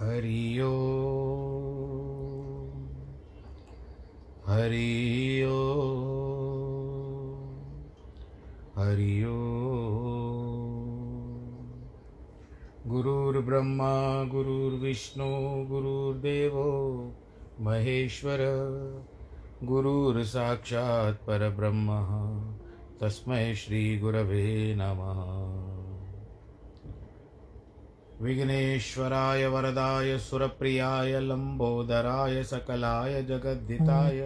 हरिओ हरिओ हरिओ। गुरुर्ब्रह्मा गुरुर्विष्णु गुरुर्देवो महेश्वर, गुरुर्साक्षात् परब्रह्म तस्मै श्री गुरवे नमः। विघ्नेश्वराय वरदाय सुरप्रियाय लंबोदराय सकलाय जगद्धिताय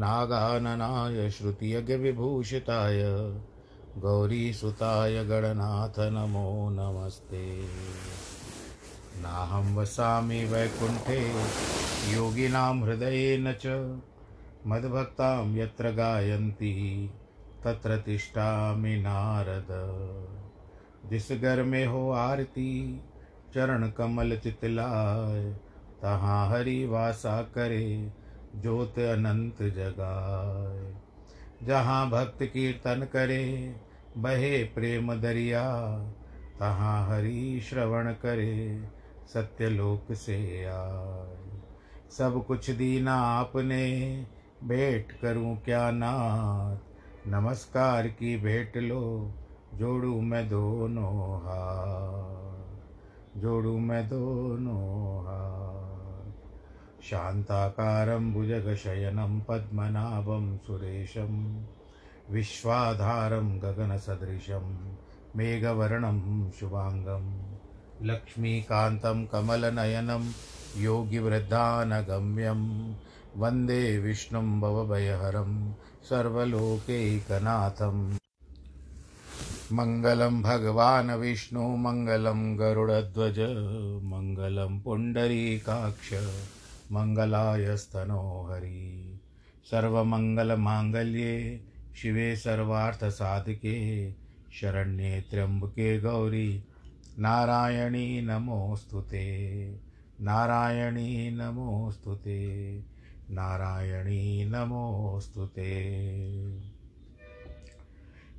नागाननाय श्रुतियज्ञ विभूषिताय गौरीसुताय गणनाथ नमो नमस्ते। नाहं वसामि वैकुंठे योगिनां हृदयेन च, मद्भक्तां यत्र गायन्ति तत्र तिष्ठामि नारद। जिस घर में हो आरती चरण कमल चितलाय, तहाँ हरि वासा करे ज्योत अनंत जगाए। जहाँ भक्त कीर्तन करे बहे प्रेम दरिया, तहाँ हरि श्रवण करे सत्यलोक से आए। सब कुछ दीना आपने भेंट करूं क्या नाथ, नमस्कार की भेंट लो जोड़ू मैं दोनों हाथ, जोड़ू मैं दोनों हाथ। शांताकारं भुजगशयनं पद्मनाभं सुरेशं, विश्वाधारं गगनसदृशं मेघवर्णं शुभांगं, लक्ष्मीकान्तं कमलनयनं योगिवृद्धानगम्यं, वंदे विष्णुं भवभयहरं सर्वलोकैकनाथम्। मंगलं भगवान् विष्णु, मंगलं गरुड़ध्वज, मंगलं पुंडरीकाक्ष, मंगलायस्तनो हरि। सर्वमंगलमांगल्ये शिवे सर्वार्थसाधिके, शरण्ये त्र्यंबके गौरी नारायणी नमोस्तुते, नारायणी नमोस्तुते, नारायणी नमोस्तुते।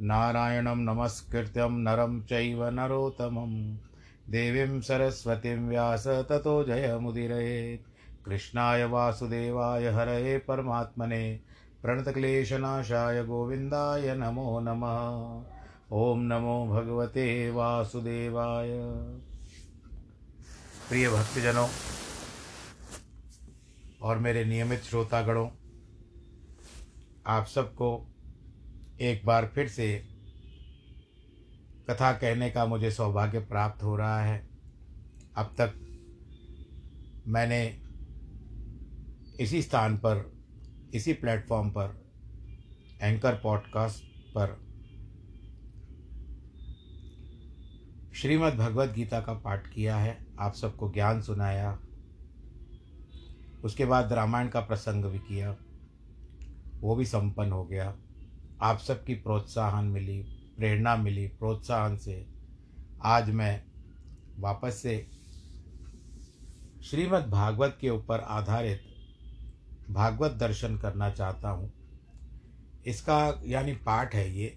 नारायणं नमस्कृत्यं नरं चैव नरोत्तमं, देवीं सरस्वतीं व्यास ततो जयमुदीरयेत्। कृष्णाय वासुदेवाय हरये परमात्मने, प्रणतक्लेशनाशाय गोविन्दाय नमो नमः। ॐ नमो भगवते वासुदेवाय। प्रिय भक्तजनों और मेरे नियमित श्रोतागणों, आप सबको एक बार फिर से कथा कहने का मुझे सौभाग्य प्राप्त हो रहा है। अब तक मैंने इसी स्थान पर, इसी प्लेटफॉर्म पर, एंकर पॉडकास्ट पर श्रीमद् भगवद गीता का पाठ किया है, आप सबको ज्ञान सुनाया, उसके बाद रामायण का प्रसंग भी किया, वो भी संपन्न हो गया। आप सबकी प्रोत्साहन मिली, प्रेरणा मिली, प्रोत्साहन से आज मैं वापस से श्रीमद् भागवत के ऊपर आधारित भागवत दर्शन करना चाहता हूँ। इसका यानी पाठ है ये,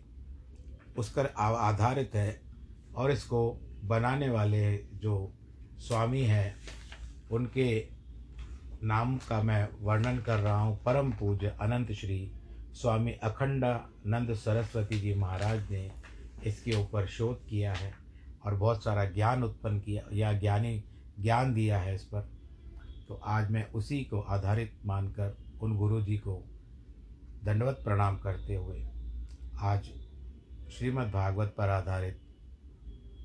उस पर आधारित है, और इसको बनाने वाले जो स्वामी हैं उनके नाम का मैं वर्णन कर रहा हूँ। परम पूज्य अनंत श्री स्वामी अखंडानंद सरस्वती जी महाराज ने इसके ऊपर शोध किया है और बहुत सारा ज्ञान उत्पन्न किया या ज्ञानी ज्ञान दिया है इस पर। तो आज मैं उसी को आधारित मानकर उन गुरु जी को दंडवत प्रणाम करते हुए आज श्रीमद् भागवत पर आधारित,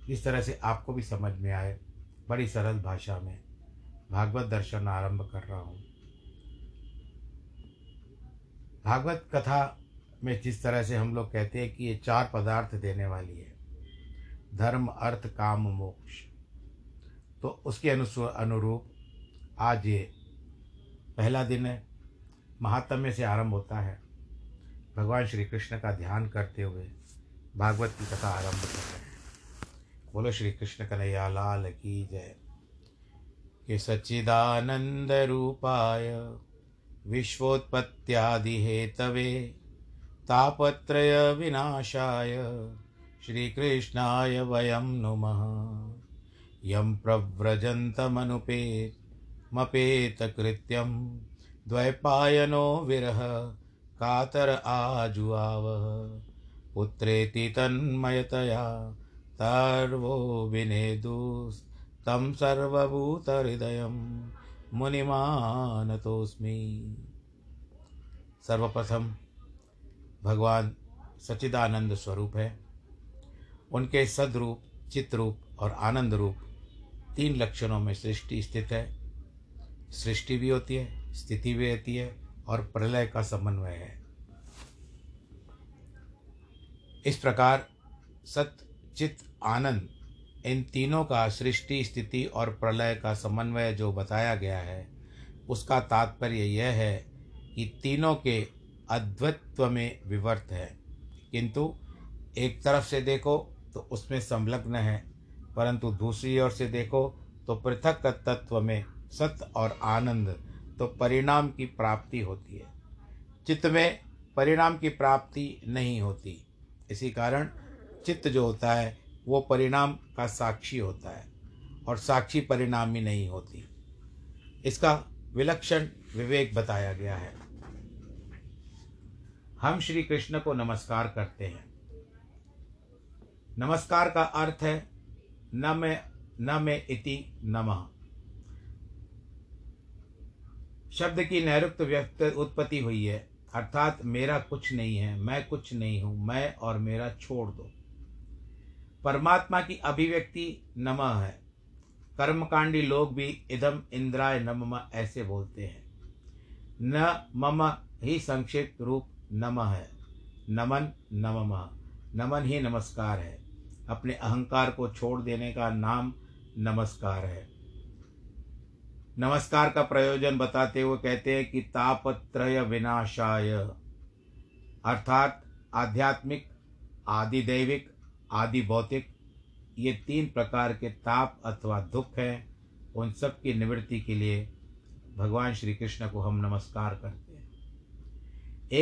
जिस तरह से आपको भी समझ में आए, बड़ी सरल भाषा में भागवत दर्शन आरंभ कर रहा हूँ। भागवत कथा में जिस तरह से हम लोग कहते हैं कि ये चार पदार्थ देने वाली है, धर्म अर्थ काम मोक्ष, तो उसके अनुरूप आज ये पहला दिन है, महात्म्य से आरंभ होता है। भगवान श्री कृष्ण का ध्यान करते हुए भागवत की कथा आरंभ होती है। बोलो श्री कृष्ण कन्हैया लाल की जय। के सच्चिदानंद रूपाय विश्वोत्पत्त्यादि हेतवे तापत्रय विनाशाय श्रीकृष्णाय वयं नुमः। यं प्रव्रजन्तमनुपेत मपेतकृत्यं द्वैपायनो विरह कातर आजुआव। पुत्रेति तन्मयतया तर्वो विनेदुस् तं सर्वभूतहृदयं मुनिमानतोऽस्मि। सर्वप्रथम भगवान सच्चिदानंद स्वरूप है। उनके सद्रूप, चित्रूप और आनंद रूप तीन लक्षणों में सृष्टि स्थित है। सृष्टि भी होती है, स्थिति भी रहती है और प्रलय का समन्वय है। इस प्रकार सत, चित, आनंद इन तीनों का सृष्टि, स्थिति और प्रलय का समन्वय जो बताया गया है, उसका तात्पर्य यह है कि तीनों के अद्वैत्व में विवर्त है। किंतु एक तरफ से देखो तो उसमें संलग्न है, परंतु दूसरी ओर से देखो तो पृथक तत्व में सत और आनंद तो परिणाम की प्राप्ति होती है। चित्त में परिणाम की प्राप्ति नहीं होती। इसी कारण चित्त जो होता है वो परिणाम का साक्षी होता है और साक्षी परिणामी नहीं होती। इसका विलक्षण विवेक बताया गया है। हम श्री कृष्ण को नमस्कार करते हैं। नमस्कार का अर्थ है नमे इति नमः। शब्द की नैरुक्त व्यक्त उत्पत्ति हुई है, अर्थात मेरा कुछ नहीं है, मैं कुछ नहीं हूँ, मैं और मेरा छोड़ दो। परमात्मा की अभिव्यक्ति नमः है। कर्मकांडी लोग भी इदम इंद्राय नमः ऐसे बोलते हैं। न मम ही संक्षिप्त रूप नमः है। नमन नमः, नमन ही नमस्कार है। अपने अहंकार को छोड़ देने का नाम नमस्कार है। नमस्कार का प्रयोजन बताते हुए कहते हैं कि तापत्रय विनाशाय, अर्थात आध्यात्मिक, आदिदैविक, आदि भौतिक, ये तीन प्रकार के ताप अथवा दुख हैं। उन सब की निवृत्ति के लिए भगवान श्री कृष्ण को हम नमस्कार करते हैं।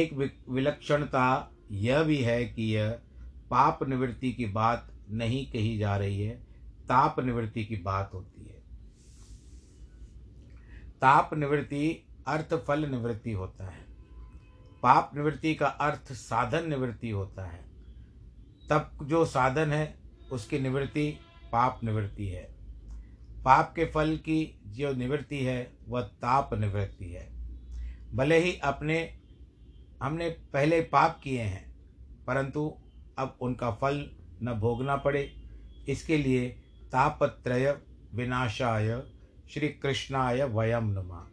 एक विलक्षणता यह भी है कि यह पाप निवृत्ति की बात नहीं कही जा रही है, ताप निवृत्ति की बात होती है। ताप निवृत्ति अर्थ फल निवृत्ति होता है, पाप निवृत्ति का अर्थ साधन निवृत्ति होता है। तब जो साधन है उसकी निवृत्ति पाप निवृत्ति है। पाप के फल की जो निवृत्ति है वह ताप निवृत्ति है। भले ही हमने पहले पाप किए हैं, परंतु अब उनका फल न भोगना पड़े, इसके लिए तापत्रय विनाशाय श्री कृष्णाय वयम नुमा।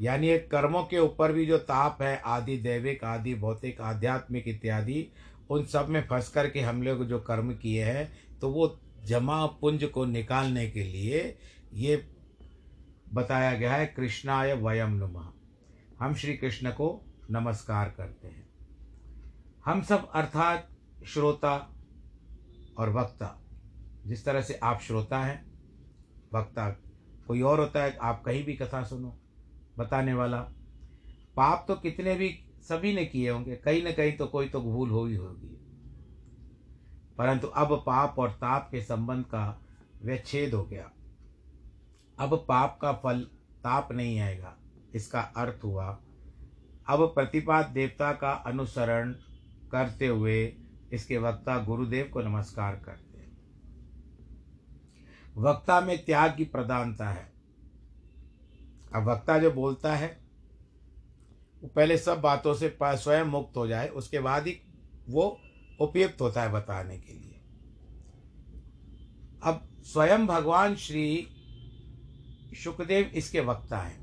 यानी एक कर्मों के ऊपर भी जो ताप है, आदि दैविक, आदि भौतिक, आध्यात्मिक इत्यादि, उन सब में फंस कर के हम लोग जो कर्म किए हैं, तो वो जमा पुंज को निकालने के लिए ये बताया गया है कृष्णाय वयम नुमा। हम श्री कृष्ण को नमस्कार करते हैं। हम सब अर्थात श्रोता और वक्ता। जिस तरह से आप श्रोता हैं, वक्ता कोई और होता है। आप कहीं भी कथा सुनो, बताने वाला। पाप तो कितने भी सभी ने किए होंगे, कहीं ना कहीं तो कोई तो भूल हुई होगी, परंतु अब पाप और ताप के संबंध का व्यच्छेद हो गया। अब पाप का फल ताप नहीं आएगा, इसका अर्थ हुआ अब प्रतिपाद देवता का अनुसरण करते हुए इसके वक्ता गुरुदेव को नमस्कार करते हैं। वक्ता में त्याग की प्रधानता है। अब वक्ता जो बोलता है वो पहले सब बातों से स्वयं मुक्त हो जाए, उसके बाद ही वो उपयुक्त होता है बताने के लिए। अब स्वयं भगवान श्री शुकदेव इसके वक्ता हैं।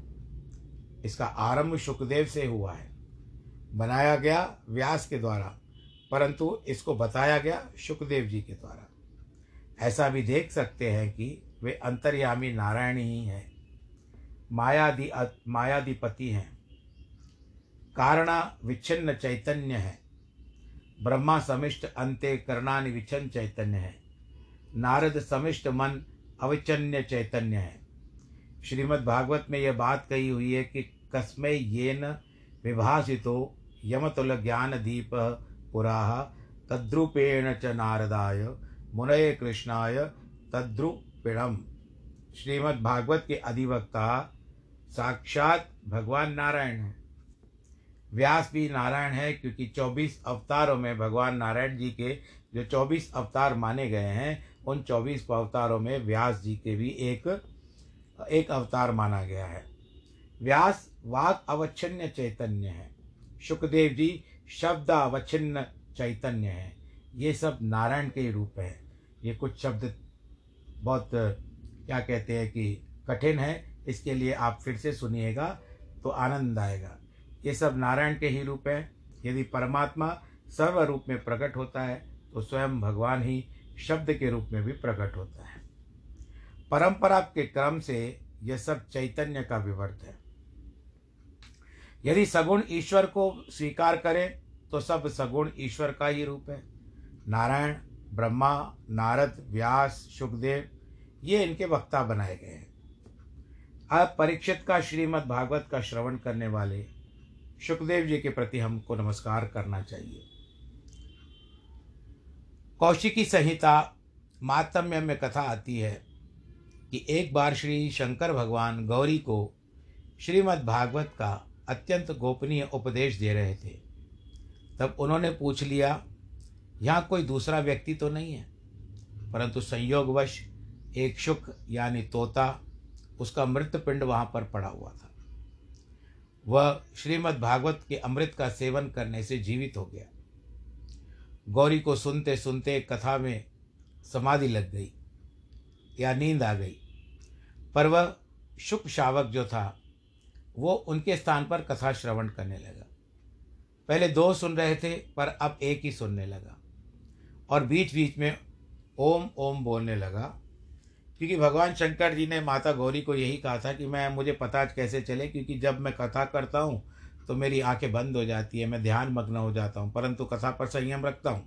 इसका आरंभ शुकदेव से हुआ है, बनाया गया व्यास के द्वारा, परंतु इसको बताया गया शुकदेव जी के द्वारा। ऐसा भी देख सकते हैं कि वे अंतर्यामी नारायण ही हैं। मायाधिपति हैं, कारणा विच्छिन्न चैतन्य है, ब्रह्मा समिष्ट अंते करणानि विच्छिन्न चैतन्य है, नारद समिष्ट मन अविच्छिन्न चैतन्य है। श्रीमद् भागवत में यह बात कही हुई है कि कस्मै येन विभासितो यमतुल ज्ञान दीप पुराः तद्रूपेण च नारदाय मुनये कृष्णाय तद्रूपिणम्। श्रीमद् भागवत के अधिवक्ता साक्षात भगवान नारायण हैं। व्यास भी नारायण है क्योंकि 24 अवतारों में भगवान नारायण जी के जो 24 अवतार माने गए हैं उन 24 अवतारों में व्यास जी के भी एक अवतार माना गया है। व्यास वाक अवच्छिन्न चैतन्य है, शुकदेव जी शब्द अवच्छिन्न चैतन्य है। ये सब नारायण के ही रूप हैं। ये कुछ शब्द बहुत क्या कहते हैं कि कठिन है, इसके लिए आप फिर से सुनिएगा तो आनंद आएगा। ये सब नारायण के ही रूप हैं। यदि परमात्मा सर्व रूप में प्रकट होता है तो स्वयं भगवान ही शब्द के रूप में भी प्रकट होता है। परंपरा के क्रम से यह सब चैतन्य का विवर्त है। यदि सगुण ईश्वर को स्वीकार करें तो सब सगुण ईश्वर का ही रूप है। नारायण, ब्रह्मा, नारद, व्यास, शुकदेव ये इनके वक्ता बनाए गए हैं। अब परीक्षित का श्रीमद् भागवत का श्रवण करने वाले शुकदेव जी के प्रति हमको नमस्कार करना चाहिए। कौशिकी संहिता मातम्य में कथा आती है कि एक बार श्री शंकर भगवान गौरी को श्रीमद् भागवत का अत्यंत गोपनीय उपदेश दे रहे थे। तब उन्होंने पूछ लिया, यहाँ कोई दूसरा व्यक्ति तो नहीं है? परंतु संयोगवश एक शुक यानी तोता, उसका मृतपिंड वहाँ पर पड़ा हुआ था। वह श्रीमद् भागवत के अमृत का सेवन करने से जीवित हो गया। गौरी को सुनते सुनते कथा में समाधि लग गई या नींद आ गई, पर वह शुक शावक जो था वो उनके स्थान पर कथा श्रवण करने लगा। पहले दो सुन रहे थे पर अब एक ही सुनने लगा और बीच बीच में ओम ओम बोलने लगा, क्योंकि भगवान शंकर जी ने माता गौरी को यही कहा था कि मुझे पता कैसे चले, क्योंकि जब मैं कथा करता हूँ तो मेरी आंखें बंद हो जाती है, मैं ध्यान मग्न हो जाता हूँ, परंतु कथा पर संयम रखता हूँ।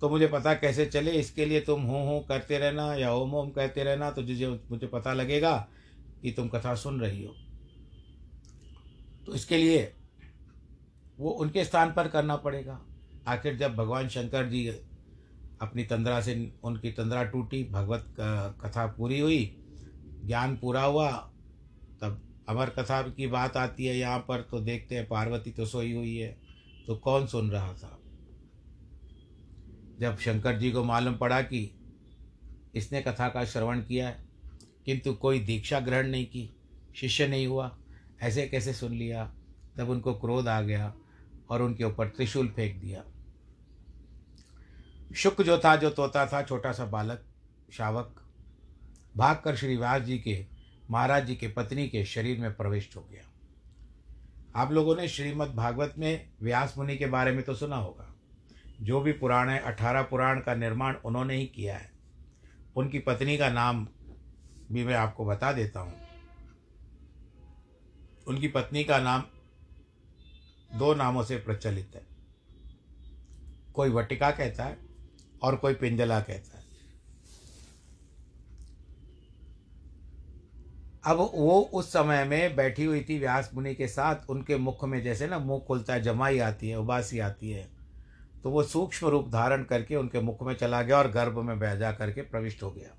तो मुझे पता कैसे चले, इसके लिए तुम हूँ करते रहना या ओम ओम कहते रहना, तो मुझे पता लगेगा कि तुम कथा सुन रही हो। तो इसके लिए वो उनके स्थान पर करना पड़ेगा। आखिर जब भगवान शंकर जी अपनी तंद्रा से उनकी तंद्रा टूटी, भगवत कथा पूरी हुई, ज्ञान पूरा हुआ, तब अमर कथा की बात आती है। यहाँ पर तो देखते हैं पार्वती तो सोई हुई है, तो कौन सुन रहा था? जब शंकर जी को मालूम पड़ा कि इसने कथा का श्रवण किया है किंतु कोई दीक्षा ग्रहण नहीं की, शिष्य नहीं हुआ, ऐसे कैसे सुन लिया, तब उनको क्रोध आ गया और उनके ऊपर त्रिशूल फेंक दिया। शुक जो था, जो तोता था, छोटा सा बालक शावक, भागकर श्री व्यास जी के महाराज जी के पत्नी के शरीर में प्रविष्ट हो गया। आप लोगों ने श्रीमद् भागवत में व्यास मुनि के बारे में तो सुना होगा। जो भी पुराण है 18 पुराण का निर्माण उन्होंने ही किया है। उनकी पत्नी का नाम भी मैं आपको बता देता हूँ। उनकी पत्नी का नाम दो नामों से प्रचलित है, कोई वटिका कहता है और कोई पिंजला कहता है। अब वो उस समय में बैठी हुई थी व्यास मुनि के साथ। उनके मुख में जैसे ना मुंह खुलता है, जमाई आती है, उबासी आती है, तो वो सूक्ष्म रूप धारण करके उनके मुख में चला गया और गर्भ में बैजा करके प्रविष्ट हो गया।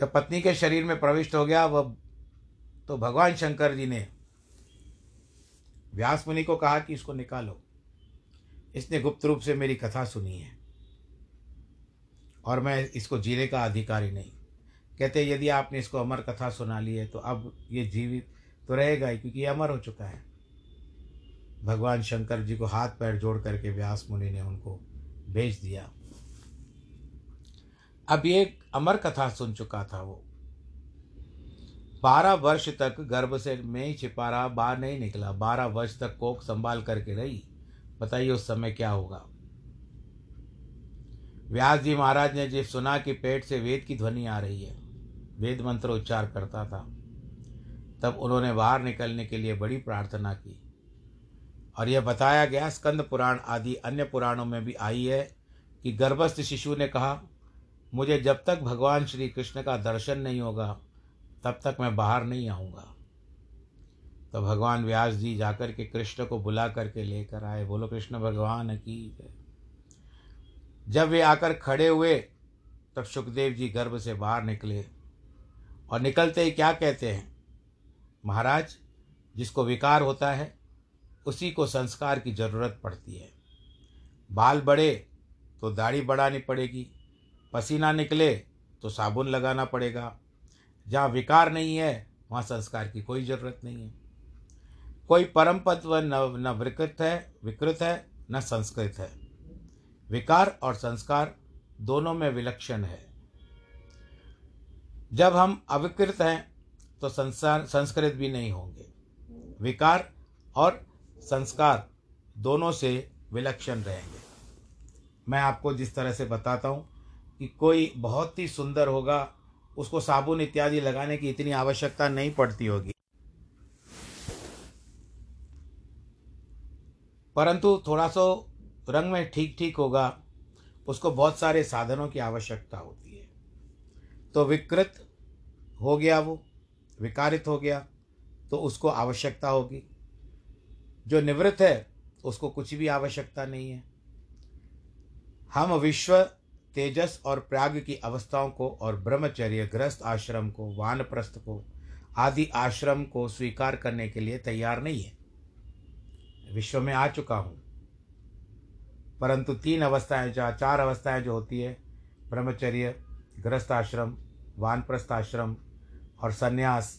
जब पत्नी के शरीर में प्रविष्ट हो गया वह, तो भगवान शंकर जी ने व्यास मुनि को कहा कि इसको निकालो, इसने गुप्त रूप से मेरी कथा सुनी है और मैं इसको जीने का अधिकारी नहीं। कहते यदि आपने इसको अमर कथा सुना ली है तो अब ये जीवित तो रहेगा ही, क्योंकि ये अमर हो चुका है। भगवान शंकर जी को हाथ पैर जोड़ करके व्यास मुनि ने उनको भेज दिया। अब ये अमर कथा सुन चुका था वो। 12 वर्ष तक गर्भ से में ही छिपा रहा, बाहर नहीं निकला। 12 वर्ष तक कोख संभाल करके रही। बताइए उस समय क्या होगा। व्यास जी महाराज ने जब सुना कि पेट से वेद की ध्वनि आ रही है, वेद मंत्र उच्चार करता था। तब उन्होंने बाहर निकलने के लिए बड़ी प्रार्थना की और यह बताया गया स्कंद पुराण आदि अन्य पुराणों में भी आई है कि गर्भस्थ शिशु ने कहा, मुझे जब तक भगवान श्री कृष्ण का दर्शन नहीं होगा तब तक मैं बाहर नहीं आऊँगा। तो भगवान व्यास जी जाकर के कृष्ण को बुला करके लेकर आए। बोलो कृष्ण भगवान की। जब वे आकर खड़े हुए तब सुखदेव जी गर्भ से बाहर निकले और निकलते ही क्या कहते हैं, महाराज जिसको विकार होता है उसी को संस्कार की ज़रूरत पड़ती है। बाल बढ़े तो दाढ़ी बढ़ानी पड़ेगी, पसीना निकले तो साबुन लगाना पड़ेगा। जहाँ विकार नहीं है वहाँ संस्कार की कोई ज़रूरत नहीं है। कोई परम तत्व न विकृत है न संस्कृत है। विकार और संस्कार दोनों में विलक्षण है। जब हम अविकृत हैं तो संसार संस्कृत भी नहीं होंगे। विकार और संस्कार दोनों से विलक्षण रहेंगे। मैं आपको जिस तरह से बताता हूँ कि कोई बहुत ही सुंदर होगा, उसको साबुन इत्यादि लगाने की इतनी आवश्यकता नहीं पड़ती होगी, परंतु थोड़ा सो रंग में ठीक ठीक होगा, उसको बहुत सारे साधनों की आवश्यकता होती है। तो विकृत हो गया, वो विकारित हो गया तो उसको आवश्यकता होगी। जो निवृत्त है उसको कुछ भी आवश्यकता नहीं है। हम विश्व तेजस और प्राग की अवस्थाओं को और ब्रह्मचर्य ग्रस्त आश्रम को, वानप्रस्थ को आदि आश्रम को स्वीकार करने के लिए तैयार नहीं है। विश्व में आ चुका हूँ, परंतु 4 अवस्थाएं जो होती है, ब्रह्मचर्य गृहस्थ आश्रम, वानप्रस्थ आश्रम और सन्यास,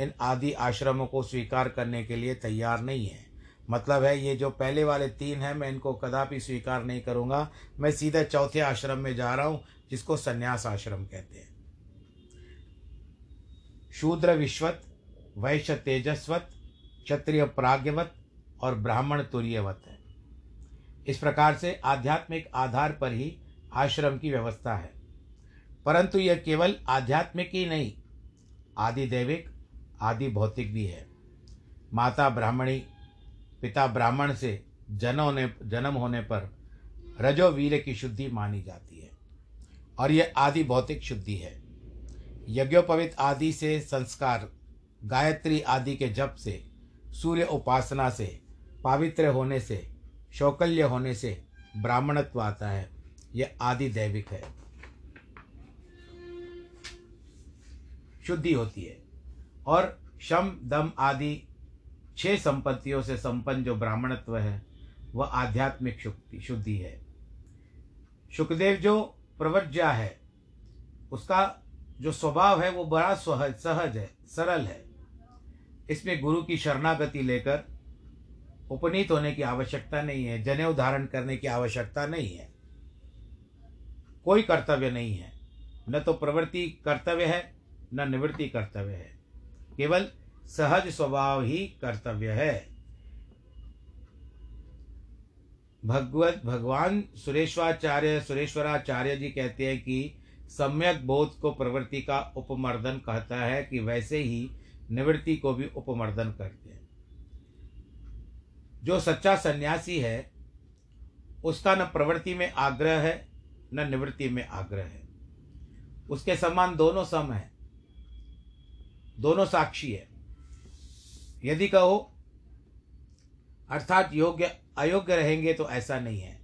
इन आदि आश्रमों को स्वीकार करने के लिए तैयार नहीं है। मतलब है ये जो पहले वाले 3 हैं मैं इनको कदापि स्वीकार नहीं करूँगा। मैं सीधा चौथे आश्रम में जा रहा हूँ जिसको सन्यास आश्रम कहते हैं। शूद्र विश्वत, वैश्य तेजस्वत, क्षत्रिय प्राज्ञवत और ब्राह्मण तुरीयवत है। इस प्रकार से आध्यात्मिक आधार पर ही आश्रम की व्यवस्था है। परंतु यह केवल आध्यात्मिक ही नहीं, आदि दैविक आदि भौतिक भी है। माता ब्राह्मणी, पिता ब्राह्मण से जन्म होने पर रजोवीर्य की शुद्धि मानी जाती है और यह आदि भौतिक शुद्धि है। यज्ञोपवीत आदि से संस्कार, गायत्री आदि के जप से, सूर्य उपासना से, पावित्र होने से, शौकल्य होने से ब्राह्मणत्व आता है। यह आदि दैविक है, शुद्धि होती है। और शम दम आदि 6 संपत्तियों से संपन्न जो ब्राह्मणत्व है वह आध्यात्मिक शुद्धि है। शुकदेव जो प्रवज्ञा है, उसका जो स्वभाव है वो बड़ा सहज है, सरल है। इसमें गुरु की शरणागति लेकर उपनीत होने की आवश्यकता नहीं है, जनेऊ धारण करने की आवश्यकता नहीं है। कोई कर्तव्य नहीं है, न तो प्रवृत्ति कर्तव्य है न निवृत्ति कर्तव्य है। केवल सहज स्वभाव ही कर्तव्य है। भगवान सुरेश्वराचार्य जी कहते हैं कि सम्यक बोध को प्रवृत्ति का उपमर्दन कहता है कि वैसे ही निवृत्ति को भी उपमर्दन करते हैं। जो सच्चा सन्यासी है उसका न प्रवृत्ति में आग्रह है न निवृत्ति में आग्रह है। उसके समान दोनों सम है, दोनों साक्षी है। यदि कहो अर्थात योग्य अयोग्य रहेंगे तो ऐसा नहीं है।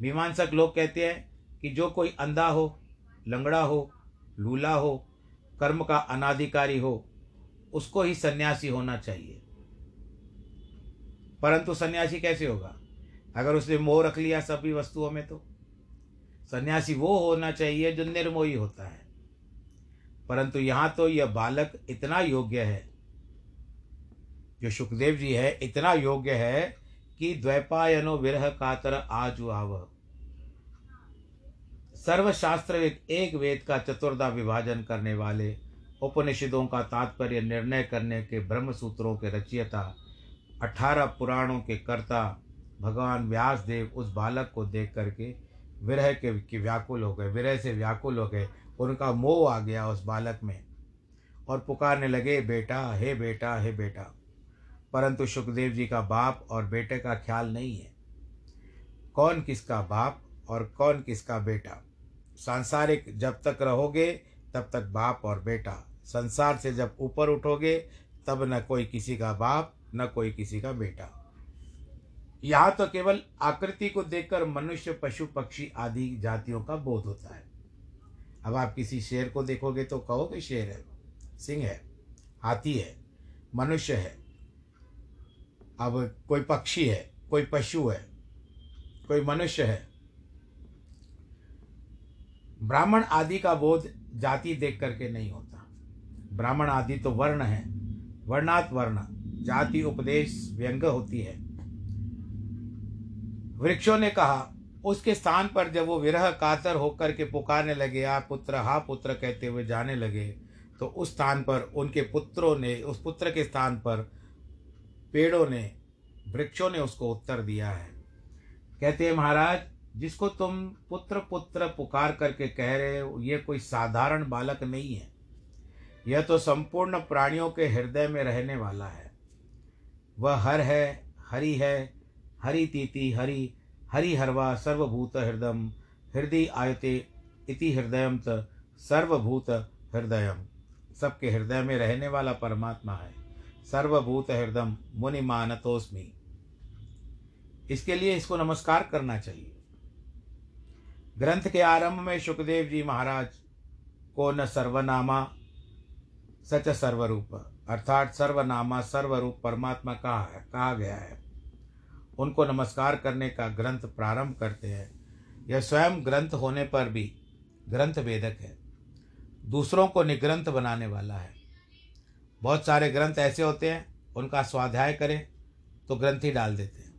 मीमांसक लोग कहते हैं कि जो कोई अंधा हो, लंगड़ा हो, लूला हो, कर्म का अनाधिकारी हो, उसको ही सन्यासी होना चाहिए। परंतु सन्यासी कैसे होगा अगर उसने मोह रख लिया सभी वस्तुओं में? तो सन्यासी वो होना चाहिए जो निर्मोही होता है। परंतु यहाँ तो यह बालक इतना योग्य है, जो सुखदेव जी है इतना योग्य है कि द्वैपायनो विरह कातर आजुआव। सर्वशास्त्र एक वेद का चतुर्धा विभाजन करने वाले, उपनिषदों का तात्पर्य निर्णय करने के ब्रह्म सूत्रों के रचयिता, 18 पुराणों के कर्ता भगवान व्यास देव उस बालक को देख करके विरह से व्याकुल हो गए। उनका मोह आ गया उस बालक में और पुकारने लगे, बेटा हे बेटा हे बेटा। परंतु सुखदेव जी का बाप और बेटे का ख्याल नहीं है, कौन किसका बाप और कौन किसका बेटा। सांसारिक जब तक रहोगे तब तक बाप और बेटा, संसार से जब ऊपर उठोगे तब न कोई किसी का बाप न कोई किसी का बेटा। यहाँ तो केवल आकृति को देखकर मनुष्य पशु पक्षी आदि जातियों का बोध होता है। अब आप किसी शेर को देखोगे तो कहोगे शेर है, सिंह है, हाथी है, मनुष्य है। अब कोई पक्षी है, कोई पशु है, कोई मनुष्य है। ब्राह्मण आदि का बोध जाति देख करके नहीं होता। ब्राह्मण आदि तो वर्ण है, वर्णात वर्ण, जाति उपदेश व्यंग होती है। वृक्षों ने कहा, उसके स्थान पर जब वो विरह कातर होकर के पुकारने लगे, आ पुत्र हा पुत्र कहते हुए जाने लगे, तो उस स्थान पर उनके पुत्रों ने, उस पुत्र के स्थान पर पेड़ों ने, वृक्षों ने उसको उत्तर दिया है। कहते हैं, महाराज जिसको तुम पुत्र पुत्र पुकार करके कह रहे हो, यह कोई साधारण बालक नहीं है, यह तो संपूर्ण प्राणियों के हृदय में रहने वाला है। वह हर है, हरि है, हरि तीति हरि, हरि हरवा सर्वभूत हृदयम, हृदय आयते इति हृदयम, सर्वभूत हृदयम, सबके हृदय में रहने वाला परमात्मा है। सर्वभूत हृदयम मुनि मानतोस्मि, इसके लिए इसको नमस्कार करना चाहिए। ग्रंथ के आरंभ में सुखदेव जी महाराज को न सर्वनामा सच सर्वरूप, अर्थात सर्वनामा सर्वरूप परमात्मा कहा गया है, उनको नमस्कार करने का ग्रंथ प्रारंभ करते हैं। यह स्वयं ग्रंथ होने पर भी ग्रंथ वेदक है, दूसरों को निग्रंथ बनाने वाला है। बहुत सारे ग्रंथ ऐसे होते हैं, उनका स्वाध्याय करें तो ग्रंथ ही डाल देते हैं।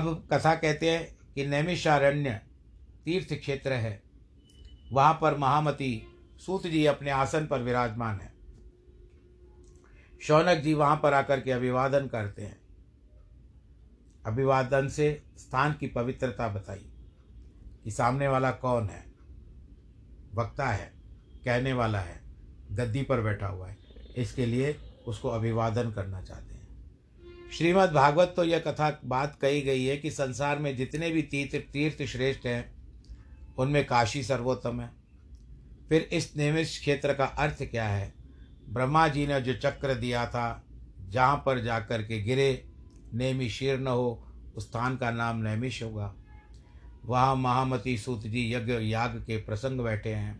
अब कथा कहते हैं कि नैमिषारण्य तीर्थ क्षेत्र है, वहाँ पर महामती सूत जी अपने आसन पर विराजमान है। शौनक जी वहाँ पर आकर के अभिवादन करते हैं। अभिवादन से स्थान की पवित्रता बताई कि सामने वाला कौन है, वक्ता है, कहने वाला है, गद्दी पर बैठा हुआ है, इसके लिए उसको अभिवादन करना चाहते हैं। श्रीमद् भागवत तो यह कथा बात कही गई है कि संसार में जितने भी तीर्थ श्रेष्ठ हैं उनमें काशी सर्वोत्तम है। फिर इस नैमिष क्षेत्र का अर्थ क्या है? ब्रह्मा जी ने जो चक्र दिया था, जहाँ पर जाकर के गिरे नैमिषीर्ण हो, उस स्थान का नाम नैमिष होगा। वहाँ महामती सूत जी यज्ञ याग के प्रसंग बैठे हैं।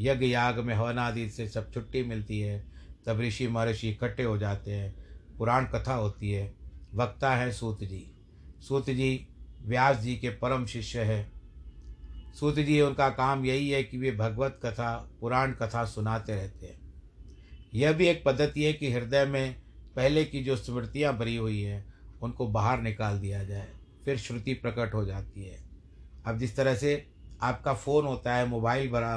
यज्ञ याग में हवनादि से सब छुट्टी मिलती है, तब ऋषि महर्षि इकट्ठे हो जाते हैं, पुराण कथा होती है। वक्ता है सूत जी। सूत जी व्यास जी के परम शिष्य है। सूत जी, उनका काम यही है कि वे भगवत कथा, पुराण कथा सुनाते रहते हैं। यह भी एक पद्धति है कि हृदय में पहले की जो स्मृतियाँ भरी हुई हैं उनको बाहर निकाल दिया जाए, फिर श्रुति प्रकट हो जाती है। अब जिस तरह से आपका फ़ोन होता है, मोबाइल भरा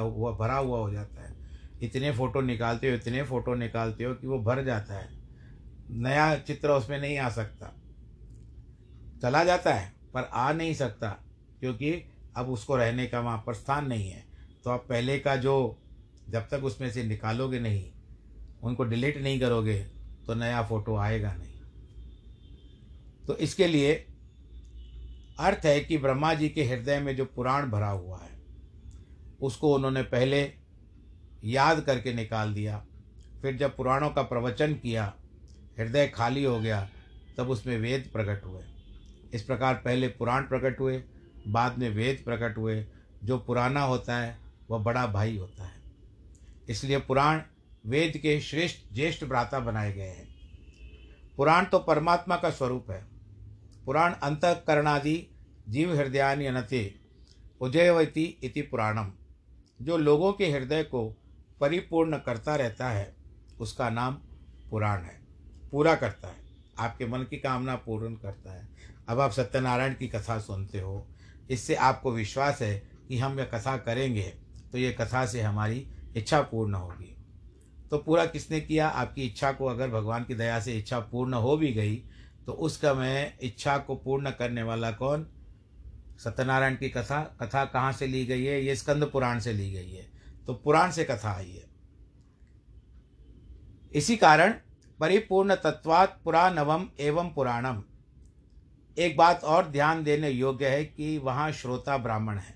हुआ हो जाता है, इतने फ़ोटो निकालते हो कि वो भर जाता है, नया चित्र उसमें नहीं आ सकता, चला जाता है पर आ नहीं सकता, क्योंकि अब उसको रहने का वहाँ पर स्थान नहीं है। तो आप पहले का जो, जब तक उसमें से निकालोगे नहीं, उनको डिलीट नहीं करोगे तो नया फ़ोटो आएगा नहीं। तो इसके लिए अर्थ है कि ब्रह्मा जी के हृदय में जो पुराण भरा हुआ है उसको उन्होंने पहले याद करके निकाल दिया, फिर जब पुराणों का प्रवचन किया, हृदय खाली हो गया, तब उसमें वेद प्रकट हुए। इस प्रकार पहले पुराण प्रकट हुए, बाद में वेद प्रकट हुए। जो पुराना होता है वह बड़ा भाई होता है, इसलिए पुराण वेद के श्रेष्ठ ज्येष्ठ भ्राता बनाए गए हैं। पुराण तो परमात्मा का स्वरूप है। पुराण अंतःकरणादि जीव हृदयानि अनते उज्जयति इति पुराणम, जो लोगों के हृदय को परिपूर्ण करता रहता है उसका नाम पुराण है। पूरा करता है, आपके मन की कामना पूर्ण करता है। अब आप सत्यनारायण की कथा सुनते हो, इससे आपको विश्वास है कि हम यह कथा करेंगे तो ये कथा से हमारी इच्छा पूर्ण होगी। तो पूरा किसने किया? आपकी इच्छा को अगर भगवान की दया से इच्छा पूर्ण हो भी गई तो उसका मैं इच्छा को पूर्ण करने वाला कौन? सत्यनारायण की कथा कथा कहाँ से ली गई है? ये स्कंद पुराण से ली गई है, तो पुराण से कथा आई है। इसी कारण परिपूर्ण तत्वात् पुराणवम एवं पुराणम। एक बात और ध्यान देने योग्य है कि वहाँ श्रोता ब्राह्मण है,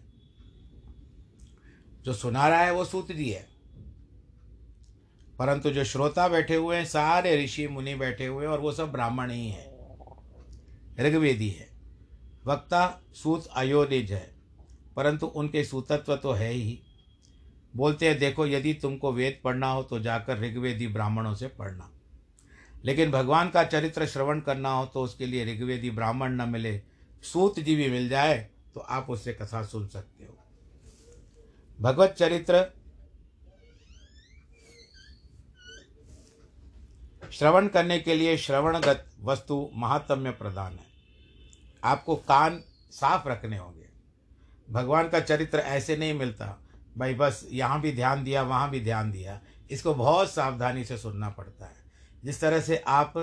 जो सुना रहा है वो सूत्री है, परंतु जो श्रोता बैठे हुए हैं सारे ऋषि मुनि बैठे हुए हैं और वो सब ब्राह्मण ही है, ऋग्वेदी है। वक्ता सूत अयोनिज है, परंतु उनके सूतत्व तो है ही। बोलते हैं देखो यदि तुमको वेद पढ़ना हो तो जाकर ऋग्वेदी ब्राह्मणों से पढ़ना, लेकिन भगवान का चरित्र श्रवण करना हो तो उसके लिए ऋग्वेदी ब्राह्मण न मिले, सूत जी भी मिल जाए तो आप उससे कथा सुन सकते हो। भगवत चरित्र श्रवण करने के लिए श्रवणगत वस्तु महात्म्य प्रदान है। आपको कान साफ रखने होंगे। भगवान का चरित्र ऐसे नहीं मिलता भाई बस यहाँ भी ध्यान दिया वहाँ भी ध्यान दिया, इसको बहुत सावधानी से सुनना पड़ता है। जिस तरह से आप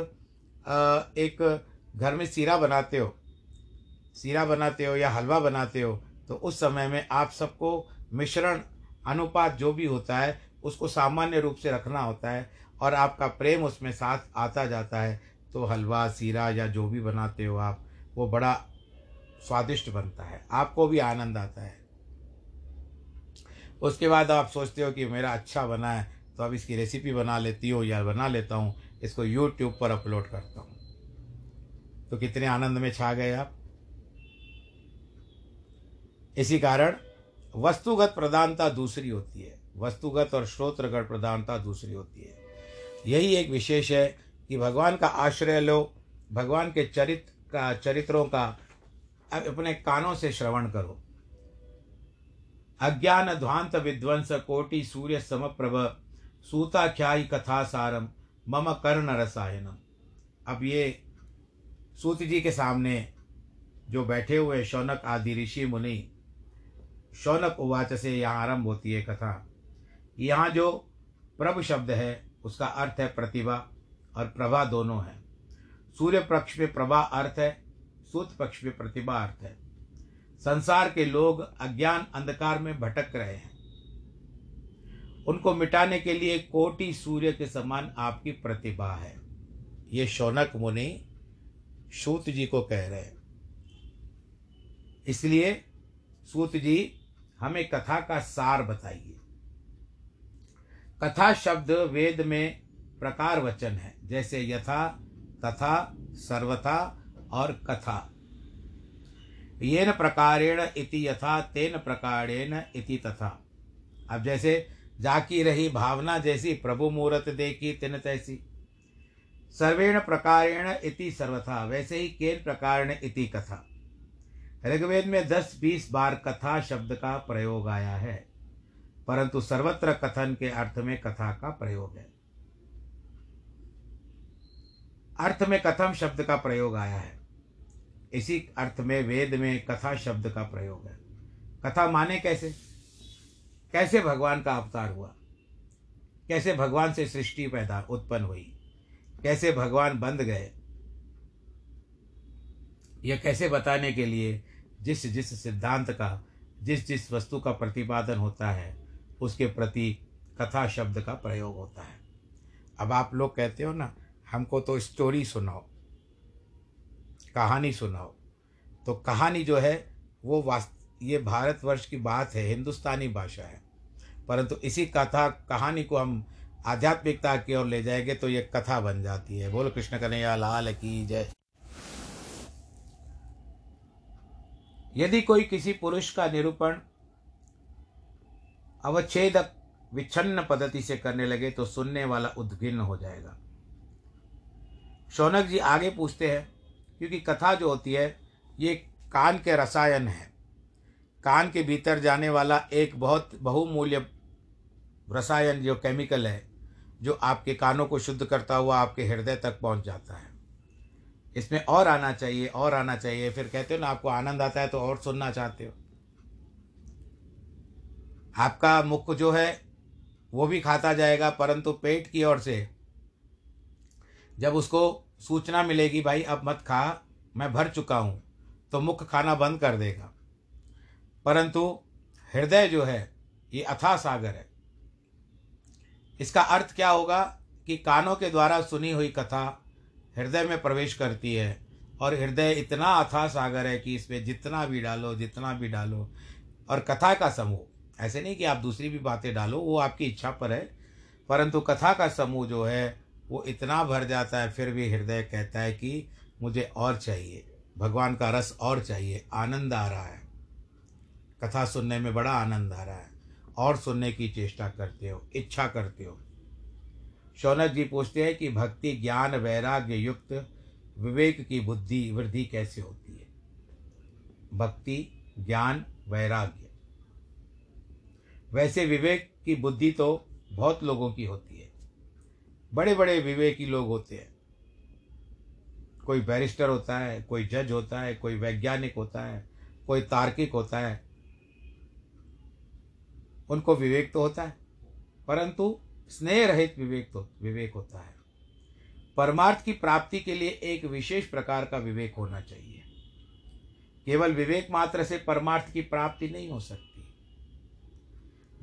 एक घर में सीरा बनाते हो या हलवा बनाते हो, तो उस समय में आप सबको मिश्रण अनुपात जो भी होता है उसको सामान्य रूप से रखना होता है, और आपका प्रेम उसमें साथ आता जाता है, तो हलवा सीरा या जो भी बनाते हो आप वो बड़ा स्वादिष्ट बनता है, आपको भी आनंद आता है। उसके बाद आप सोचते हो कि मेरा अच्छा बना है तो अब इसकी रेसिपी बना लेती हो या बना लेता हूँ, इसको यूट्यूब पर अपलोड करता हूँ, तो कितने आनंद में छा गए आप। इसी कारण वस्तुगत प्रधानता दूसरी होती है, वस्तुगत और श्रोत्रगत प्रधानता दूसरी होती है। यही एक विशेष है कि भगवान का आश्रय लो, भगवान के चरित्रों का अपने कानों से श्रवण करो। अज्ञान ध्वांत विध्वंस कोटि सूर्य समप्रभ सूताख्यायी कथा सारम मम कर्ण रसायनम। अब ये सूत जी के सामने जो बैठे हुए शौनक आदि ऋषि मुनि, शौनक उवाच से यहाँ आरंभ होती है कथा। यहाँ जो प्रभ शब्द है उसका अर्थ है प्रतिभा और प्रभा दोनों है। सूर्य पक्ष में प्रभा अर्थ है, सूत पक्ष में प्रतिभा अर्थ है। संसार के लोग अज्ञान अंधकार में भटक रहे हैं, उनको मिटाने के लिए कोटि सूर्य के समान आपकी प्रतिभा है। ये शौनक मुनि सूत जी को कह रहे हैं। इसलिए सूत जी हमें कथा का सार बताइए। कथा शब्द वेद में प्रकार वचन है, जैसे यथा तथा सर्वथा और कथा। येन प्रकारेण इति यथा, तेन प्रकारेण इति तथा। अब जैसे जाकी रही भावना जैसी, प्रभु मूरत देखी तिन तैसी। सर्वेण प्रकारेण इति सर्वथा, वैसे ही केन प्रकारेण इति कथा। ऋग्वेद में 10-20 बार कथा शब्द का प्रयोग आया है, परंतु सर्वत्र कथन के अर्थ में कथा का प्रयोग है, अर्थ में कथम शब्द का प्रयोग आया है। इसी अर्थ में वेद में कथा शब्द का प्रयोग है। कथा माने कैसे, कैसे भगवान का अवतार हुआ, कैसे भगवान से सृष्टि पैदा उत्पन्न हुई, कैसे भगवान बंध गए, यह कैसे बताने के लिए जिस जिस सिद्धांत का, जिस जिस वस्तु का प्रतिपादन होता है उसके प्रति कथा शब्द का प्रयोग होता है। अब आप लोग कहते हो ना हमको तो स्टोरी सुनाओ, कहानी सुनाओ, तो कहानी जो है वो ये भारतवर्ष की बात है, हिंदुस्तानी भाषा है, परंतु इसी कथा कहानी को हम आध्यात्मिकता की ओर ले जाएंगे तो ये कथा बन जाती है। बोलो कृष्ण कन्हैया लाल की जय। यदि कोई किसी पुरुष का निरूपण अवच्छेद विच्छिन्न पद्धति से करने लगे तो सुनने वाला उद्गिन्न हो जाएगा। शौनक जी आगे पूछते हैं, क्योंकि कथा जो होती है ये कान के रसायन है, कान के भीतर जाने वाला एक बहुत बहुमूल्य रसायन जो केमिकल है, जो आपके कानों को शुद्ध करता हुआ आपके हृदय तक पहुंच जाता है। इसमें और आना चाहिए और आना चाहिए, फिर कहते हो ना आपको आनंद आता है तो और सुनना चाहते हो। आपका मुख जो है वो भी खाता जाएगा, परंतु पेट की ओर से जब उसको सूचना मिलेगी भाई अब मत खा मैं भर चुका हूँ, तो मुख खाना बंद कर देगा। परंतु हृदय जो है ये अथाह सागर है। इसका अर्थ क्या होगा कि कानों के द्वारा सुनी हुई कथा हृदय में प्रवेश करती है और हृदय इतना अथाह सागर है कि इसमें जितना भी डालो और कथा का समूह, ऐसे नहीं कि आप दूसरी भी बातें डालो, वो आपकी इच्छा पर है, परंतु कथा का समूह जो है वो इतना भर जाता है, फिर भी हृदय कहता है कि मुझे और चाहिए, भगवान का रस और चाहिए, आनंद आ रहा है, कथा सुनने में बड़ा आनंद आ रहा है, और सुनने की चेष्टा करते हो, इच्छा करते हो। शौनक जी पूछते हैं कि भक्ति ज्ञान वैराग्य युक्त विवेक की बुद्धि वृद्धि कैसे होती है? भक्ति ज्ञान वैराग्य, वैसे विवेक की बुद्धि तो बहुत लोगों की होती है, बड़े बड़े विवेकी लोग होते हैं, कोई बैरिस्टर होता है, कोई जज होता है, कोई वैज्ञानिक होता है, कोई तार्किक होता है, उनको विवेक तो होता है, परंतु स्नेह रहित विवेक होता है। परमार्थ की प्राप्ति के लिए एक विशेष प्रकार का विवेक होना चाहिए। केवल विवेक मात्र से परमार्थ की प्राप्ति नहीं हो सकती।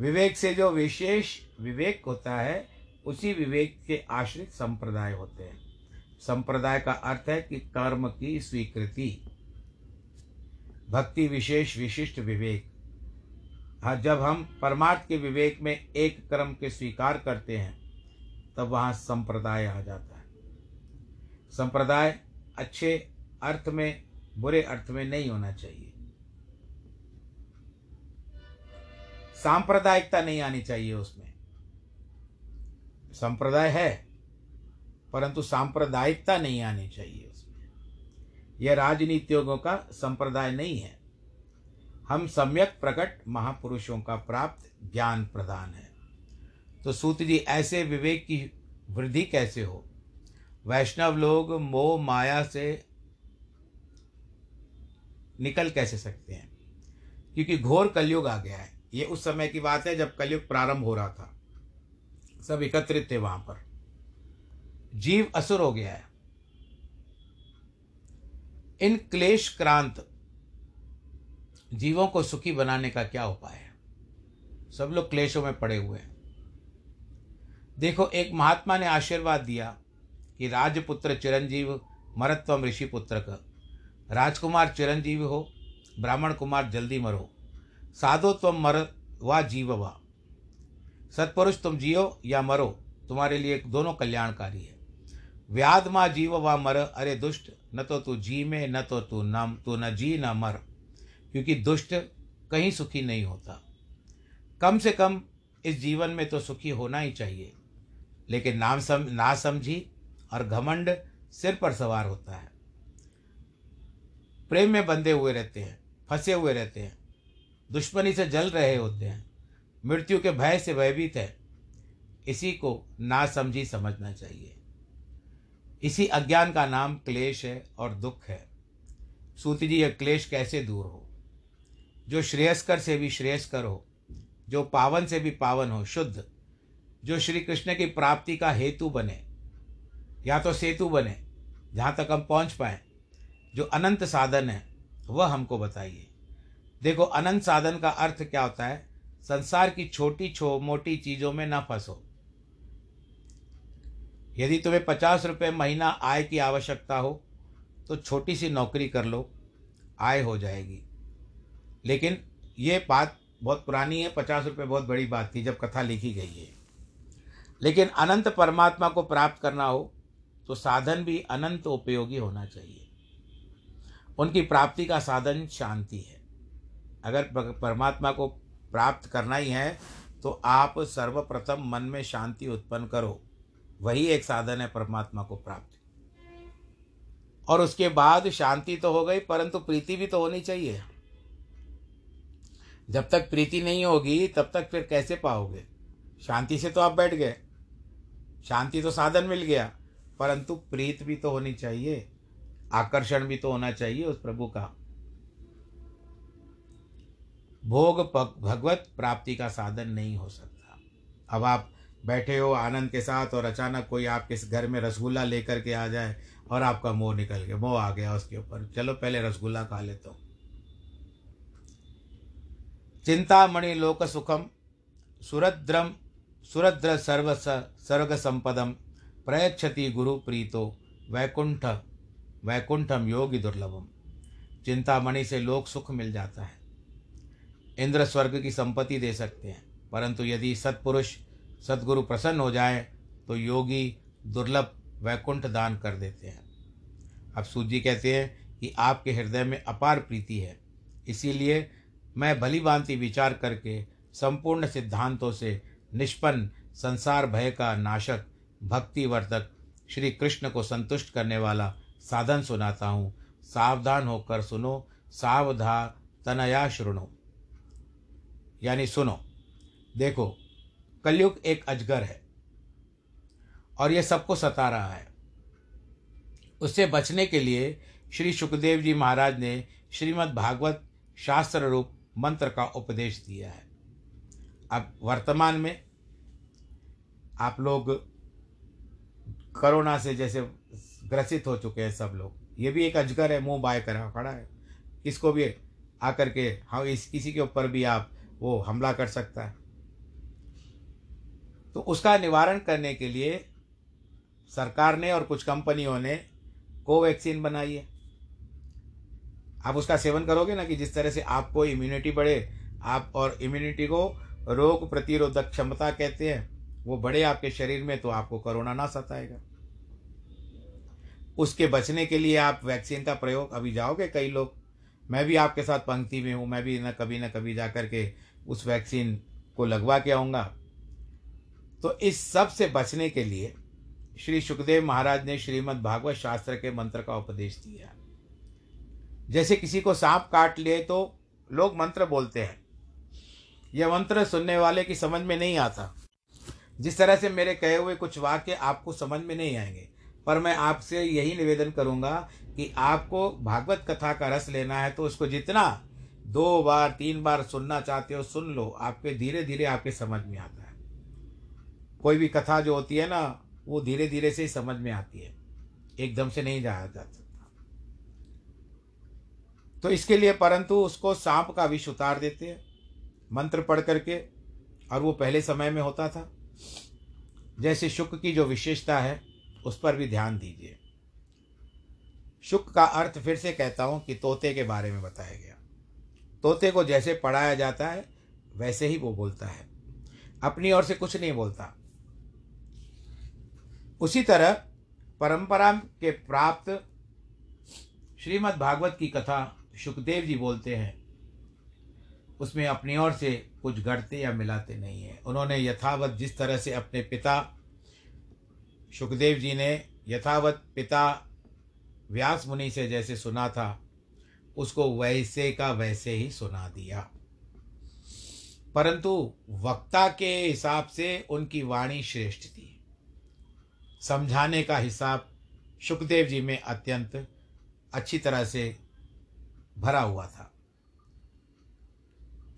विवेक से जो विशेष विवेक होता है उसी विवेक के आश्रित संप्रदाय होते हैं। संप्रदाय का अर्थ है कि कर्म की स्वीकृति। भक्ति विशेष विशिष्ट विवेक। हाँ, जब हम परमार्थ के विवेक में एक क्रम के स्वीकार करते हैं तब वहाँ संप्रदाय आ जाता है। संप्रदाय अच्छे अर्थ में, बुरे अर्थ में नहीं होना चाहिए। सांप्रदायिकता नहीं आनी चाहिए उसमें। संप्रदाय है परंतु सांप्रदायिकता नहीं आनी चाहिए उसमें। यह राजनीतियों का संप्रदाय नहीं है। हम सम्यक प्रकट महापुरुषों का प्राप्त ज्ञान प्रदान है। तो सूत जी, ऐसे विवेक की वृद्धि कैसे हो? वैष्णव लोग मोह माया से निकल कैसे सकते हैं? क्योंकि घोर कलयुग आ गया है। ये उस समय की बात है जब कलयुग प्रारंभ हो रहा था, सब एकत्रित थे वहां पर। जीव असुर हो गया है। इन क्लेश क्रांत जीवों को सुखी बनाने का क्या उपाय है? सब लोग क्लेशों में पड़े हुए हैं। देखो, एक महात्मा ने आशीर्वाद दिया कि राजपुत्र चिरंजीव मरत्वम ऋषि पुत्र का, राजकुमार चिरंजीव हो, ब्राह्मण कुमार जल्दी मरो, साधो त्वम मर वा जीव वा, सत्पुरुष तुम जियो या मरो, तुम्हारे लिए दोनों कल्याणकारी है। व्याध माँ जीव वा मर, अरे दुष्ट, न तो तू जी में, न तो तू न जी न मर, क्योंकि दुष्ट कहीं सुखी नहीं होता। कम से कम इस जीवन में तो सुखी होना ही चाहिए, लेकिन नासमझी और घमंड सिर पर सवार होता है। प्रेम में बंधे हुए रहते हैं, फंसे हुए रहते हैं, दुश्मनी से जल रहे होते हैं, मृत्यु के भय से भयभीत है। इसी को नासमझी समझना चाहिए। इसी अज्ञान का नाम क्लेश है और दुख है। सूत जी, यह क्लेश कैसे दूर हो? जो श्रेयस्कर से भी श्रेयस्कर हो, जो पावन से भी पावन हो, शुद्ध, जो श्री कृष्ण की प्राप्ति का हेतु बने, या तो सेतु बने जहाँ तक हम पहुँच पाए, जो अनंत साधन है वह हमको बताइए। देखो, अनंत साधन का अर्थ क्या होता है? संसार की छोटी मोटी चीज़ों में ना फंसो। यदि तुम्हें 50 रुपये महीना आय की आवश्यकता हो तो छोटी सी नौकरी कर लो, आय हो जाएगी। लेकिन ये बात बहुत पुरानी है, 50 रुपये बहुत बड़ी बात थी जब कथा लिखी गई है। लेकिन अनंत परमात्मा को प्राप्त करना हो तो साधन भी अनंत उपयोगी होना चाहिए। उनकी प्राप्ति का साधन शांति है। अगर परमात्मा को प्राप्त करना ही है तो आप सर्वप्रथम मन में शांति उत्पन्न करो, वही एक साधन है परमात्मा को प्राप्त। और उसके बाद शांति तो हो गई, परंतु प्रीति भी तो होनी चाहिए। जब तक प्रीति नहीं होगी तब तक फिर कैसे पाओगे? शांति से तो आप बैठ गए, शांति तो साधन मिल गया, परंतु प्रीत भी तो होनी चाहिए, आकर्षण भी तो होना चाहिए उस प्रभु का। भोग भगवत प्राप्ति का साधन नहीं हो सकता। अब आप बैठे हो आनंद के साथ और अचानक कोई आपके घर में रसगुल्ला लेकर के आ जाए और आपका मोह आ गया उसके ऊपर, चलो पहले रसगुल्ला खा लेता हूँ। चिंतामणि लोक सुखम सुरद्रम सुरद्र सर्व सर्ग संपदम प्रयच्छति गुरु प्रीतो वैकुंठ वैकुंठम योगी दुर्लभम। चिंतामणि से लोक सुख मिल जाता है, इंद्र स्वर्ग की संपत्ति दे सकते हैं, परंतु यदि सत्पुरुष सद्गुरु प्रसन्न हो जाए तो योगी दुर्लभ वैकुंठ दान कर देते हैं। अब सूजी कहते हैं कि आपके हृदय में अपार प्रीति है, इसीलिए मैं भली भांति विचार करके संपूर्ण सिद्धांतों से निष्पन्न संसार भय का नाशक भक्तिवर्धक श्री कृष्ण को संतुष्ट करने वाला साधन सुनाता हूँ। सावधान होकर सुनो, सावधा तनया शृणो, यानी सुनो। देखो, कलयुग एक अजगर है और यह सबको सता रहा है। उससे बचने के लिए श्री शुकदेव जी महाराज ने श्रीमद् भागवत शास्त्र रूप मंत्र का उपदेश दिया है। अब वर्तमान में आप लोग कोरोना से जैसे ग्रसित हो चुके हैं, सब लोग, ये भी एक अजगर है, मुंह बाय करा खड़ा है, किसको भी आकर के हाँ इस किसी के ऊपर भी आप वो हमला कर सकता है। तो उसका निवारण करने के लिए सरकार ने और कुछ कंपनियों ने कोवैक्सीन बनाई है। आप उसका सेवन करोगे ना, कि जिस तरह से आपको इम्यूनिटी बढ़े, आप और इम्यूनिटी को रोग प्रतिरोधक क्षमता कहते हैं, वो बढ़े आपके शरीर में, तो आपको कोरोना ना सताएगा। उसके बचने के लिए आप वैक्सीन का प्रयोग अभी जाओगे, कई लोग, मैं भी आपके साथ पंक्ति में हूँ, मैं भी ना कभी जा कर के उस वैक्सीन को लगवा के आऊँगा। तो इस सब से बचने के लिए श्री शुकदेव महाराज ने श्रीमद् भागवत शास्त्र के मंत्र का उपदेश दिया। जैसे किसी को सांप काट लिए तो लोग मंत्र बोलते हैं, यह मंत्र सुनने वाले की समझ में नहीं आता। जिस तरह से मेरे कहे हुए कुछ वाक्य आपको समझ में नहीं आएंगे, पर मैं आपसे यही निवेदन करूंगा कि आपको भागवत कथा का रस लेना है तो उसको जितना 2 बार 3 बार सुनना चाहते हो सुन लो, आपके धीरे धीरे आपके समझ में आता है। कोई भी कथा जो होती है ना, वो धीरे धीरे से ही समझ में आती है, एकदम से नहीं जाया जा सकता। तो इसके लिए परंतु उसको सांप का विष उतार देते हैं मंत्र पढ़ करके, और वो पहले समय में होता था। जैसे शुक की जो विशेषता है उस पर भी ध्यान दीजिए। शुक का अर्थ फिर से कहता हूँ कि तोते के बारे में बताया गया। तोते को जैसे पढ़ाया जाता है वैसे ही वो बोलता है, अपनी ओर से कुछ नहीं बोलता। उसी तरह परंपरा के प्राप्त श्रीमद् भागवत की कथा शुकदेव जी बोलते हैं, उसमें अपनी ओर से कुछ गढ़ते या मिलाते नहीं है। उन्होंने यथावत जिस तरह से अपने पिता शुकदेव जी ने यथावत पिता व्यास मुनि से जैसे सुना था, उसको वैसे का वैसे ही सुना दिया। परंतु वक्ता के हिसाब से उनकी वाणी श्रेष्ठ थी, समझाने का हिसाब शुकदेव जी में अत्यंत अच्छी तरह से भरा हुआ था।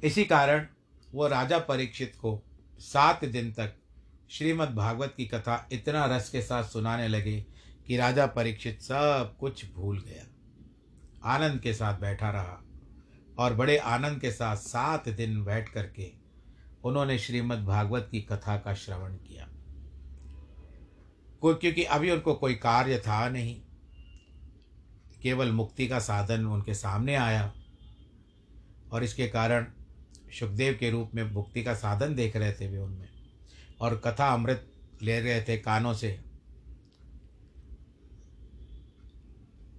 इसी कारण वो राजा परीक्षित को 7 दिन तक श्रीमद् भागवत की कथा इतना रस के साथ सुनाने लगे कि राजा परीक्षित सब कुछ भूल गया, आनंद के साथ बैठा रहा। और बड़े आनंद के साथ 7 दिन बैठ करके उन्होंने श्रीमद् भागवत की कथा का श्रवण किया, क्योंकि अभी उनको कोई कार्य था नहीं, केवल मुक्ति का साधन उनके सामने आया। और इसके कारण शुकदेव के रूप में मुक्ति का साधन देख रहे थे वे उनमें, और कथा अमृत ले रहे थे कानों से,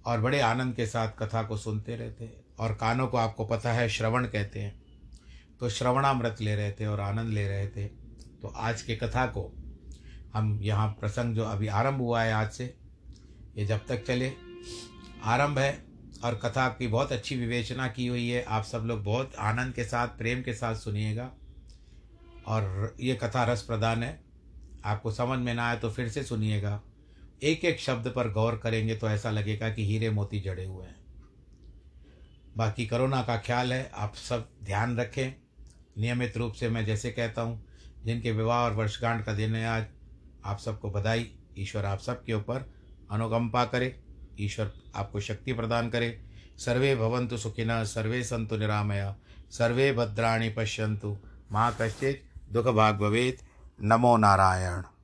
और बड़े आनंद के साथ कथा को सुनते रहते। और कानों को आपको पता है श्रवण कहते हैं, तो श्रवणामृत ले रहे थे और आनंद ले रहे थे। तो आज के कथा को हम यहाँ प्रसंग जो अभी आरंभ हुआ है आज से, ये जब तक चले आरंभ है। और कथा की बहुत अच्छी विवेचना की हुई है, आप सब लोग बहुत आनंद के साथ प्रेम के साथ सुनिएगा। और ये कथा रस प्रदान है, आपको समझ में ना आए तो फिर से सुनिएगा, एक एक शब्द पर गौर करेंगे तो ऐसा लगेगा कि हीरे मोती जड़े हुए हैं। बाकी कोरोना का ख्याल है, आप सब ध्यान रखें नियमित रूप से। मैं जैसे कहता हूँ, जिनके विवाह और वर्षगांठ का दिन है आज, आप सबको बधाई। ईश्वर आप सबके ऊपर अनुकंपा करे, ईश्वर आपको शक्ति प्रदान करे, सर्वे भवन्तु सुखिनः सर्वे सन्तु निरामयाः सर्वे भद्राणि पश्यन्तु मा कश्चित् दुःखभाग् भवेत्। नमो नारायण।